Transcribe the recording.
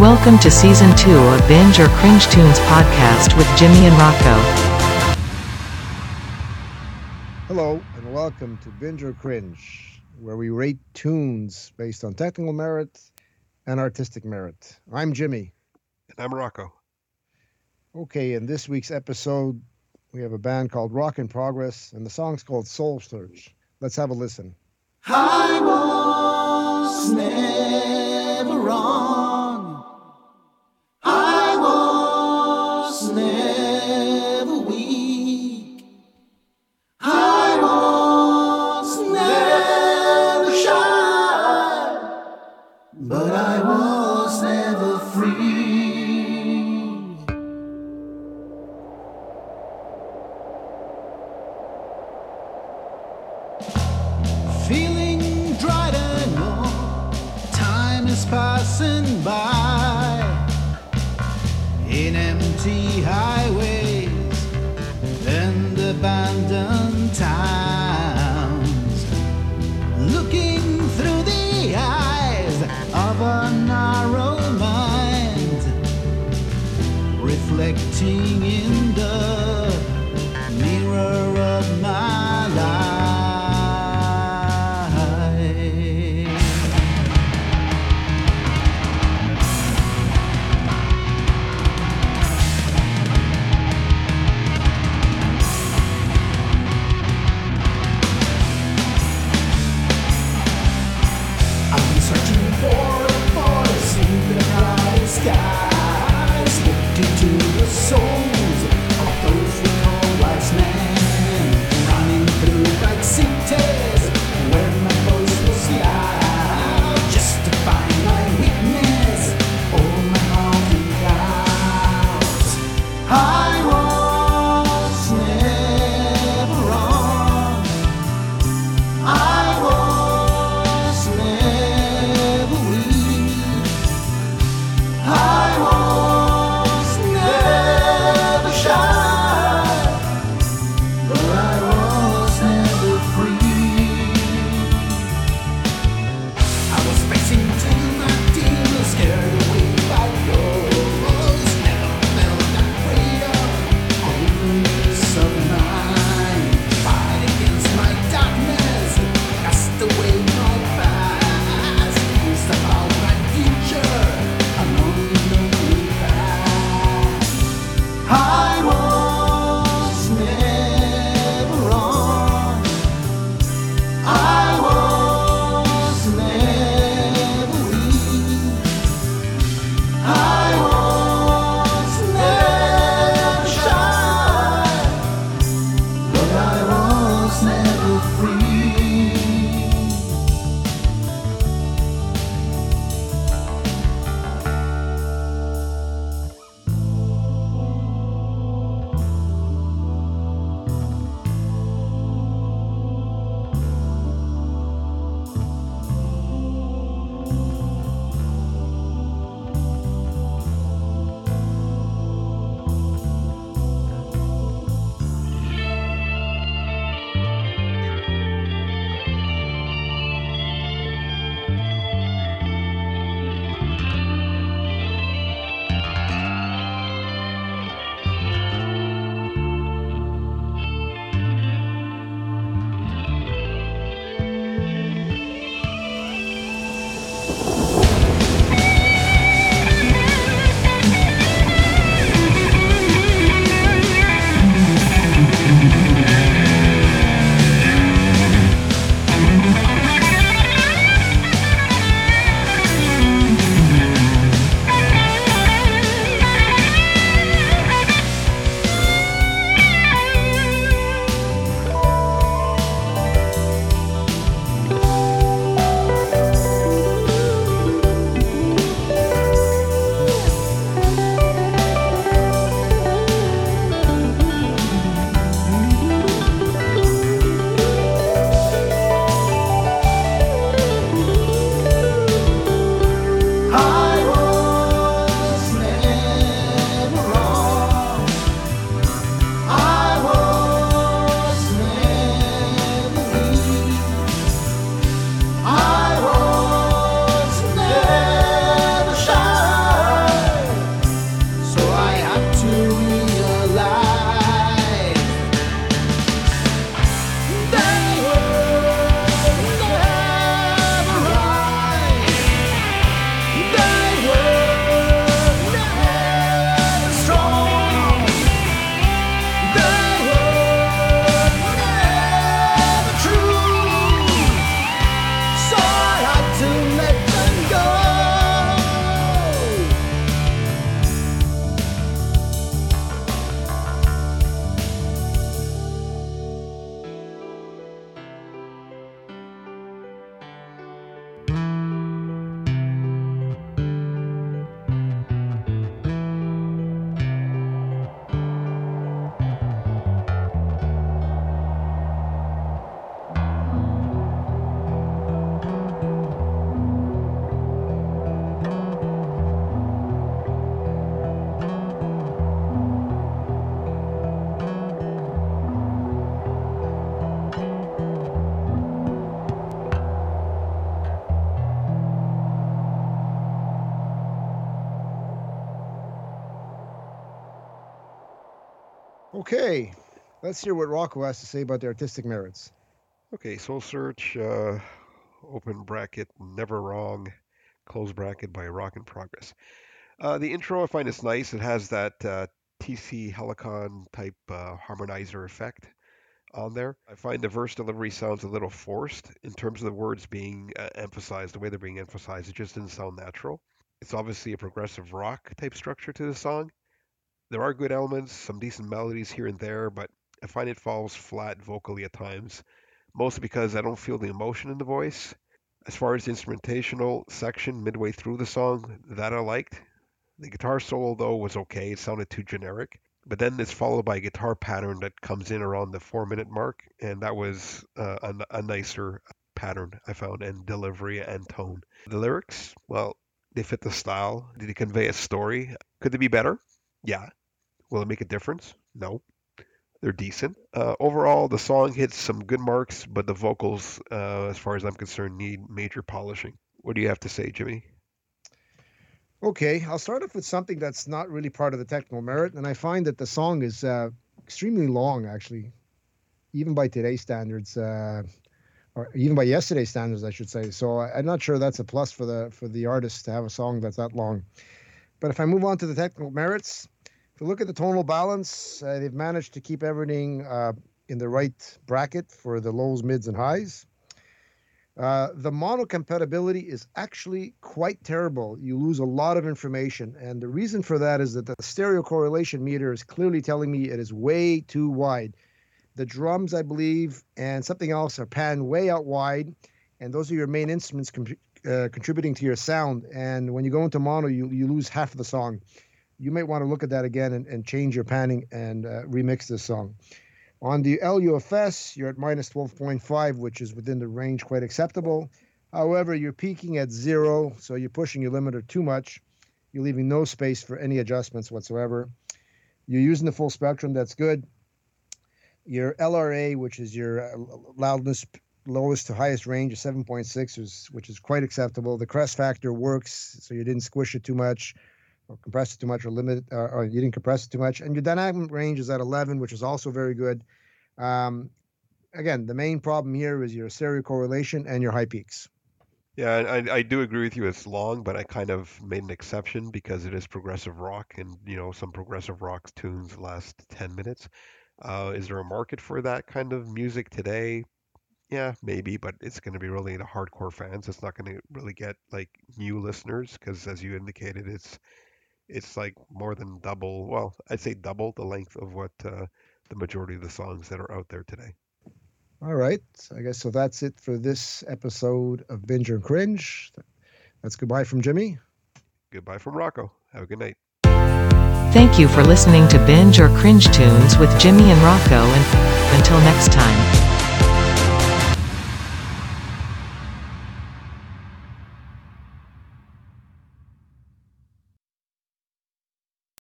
Welcome to Season 2 of Binge or Cringe Tunes podcast with Jimmy and Rocco. Hello, and welcome to Binge or Cringe, where we rate tunes based on technical merit and artistic merit. I'm Jimmy. And I'm Rocco. Okay, in this week's episode, we have a band called Rock in Progress, and the song's called Soul Search. Let's have a listen. I was never wrong. I was never weak. I was never shy. But I was never free. Feeling dried and warm, time is passing by. In empty highways and abandoned towns, looking through the eyes of a narrow mind, reflecting in the mirror of my life. I'm searching for a silver skies, looking to the souls of those we call wise men. Okay, let's hear what Rocco has to say about the artistic merits. Okay, Soul Search, open bracket, never wrong, close bracket, by Rock in Progress. The intro, I find it's nice. It has that TC Helicon type harmonizer effect on there. I find the verse delivery sounds a little forced in terms of the words being emphasized, the way they're being emphasized. It just didn't sound natural. It's obviously a progressive rock type structure to the song. There are good elements, some decent melodies here and there, but I find it falls flat vocally at times, mostly because I don't feel the emotion in the voice. As far as the instrumentational section midway through the song, that I liked. The guitar solo, though, was okay. It sounded too generic. But then it's followed by a guitar pattern that comes in around the 4-minute mark, and that was a nicer pattern, I found, and delivery and tone. The lyrics, well, they fit the style. Did it convey a story? Could they be better? Yeah. Will it make a difference? No. They're decent. Overall, the song hits some good marks, but the vocals, as far as I'm concerned, need major polishing. What do you have to say, Jimmy? Okay, I'll start off with something that's not really part of the technical merit, and I find that the song is extremely long, actually, even by today's standards, or even by yesterday's standards, I should say. So I'm not sure that's a plus for the artist to have a song that's that long. But if I move on to the technical merits, if you look at the tonal balance, they've managed to keep everything in the right bracket for the lows, mids, and highs. The mono compatibility is actually quite terrible. You lose a lot of information. And the reason for that is that the stereo correlation meter is clearly telling me it is way too wide. The drums, I believe, and something else are panned way out wide. And those are your main instruments contributing to your sound. And when you go into mono, you lose half of the song. You might want to look at that again and change your panning and remix this song. On the LUFS, you're at minus 12.5, which is within the range quite acceptable. However, you're peaking at 0, so you're pushing your limiter too much. You're leaving no space for any adjustments whatsoever. You're using the full spectrum, that's good. Your LRA, which is your loudness lowest to highest range, is 7.6, which is quite acceptable. The crest factor works, so you didn't squish it too much, or compress it too much, or limit, or you didn't compress it too much. And your dynamic range is at 11, which is also very good. Again, the main problem here is your stereo correlation and your high peaks. Yeah, I do agree with you. It's long, but I kind of made an exception because it is progressive rock, and you know, some progressive rock tunes last 10 minutes. Is there a market for that kind of music today? Yeah, maybe, but it's going to be really the hardcore fans. It's not going to really get like new listeners because, as you indicated, it's like more than double, well, I'd say double the length of what the majority of the songs that are out there today. All right. I guess so that's it for this episode of Binge and Cringe. That's goodbye from Jimmy. Goodbye from Rocco. Have a good night. Thank you for listening to Binge or Cringe Tunes with Jimmy and Rocco. And until next time.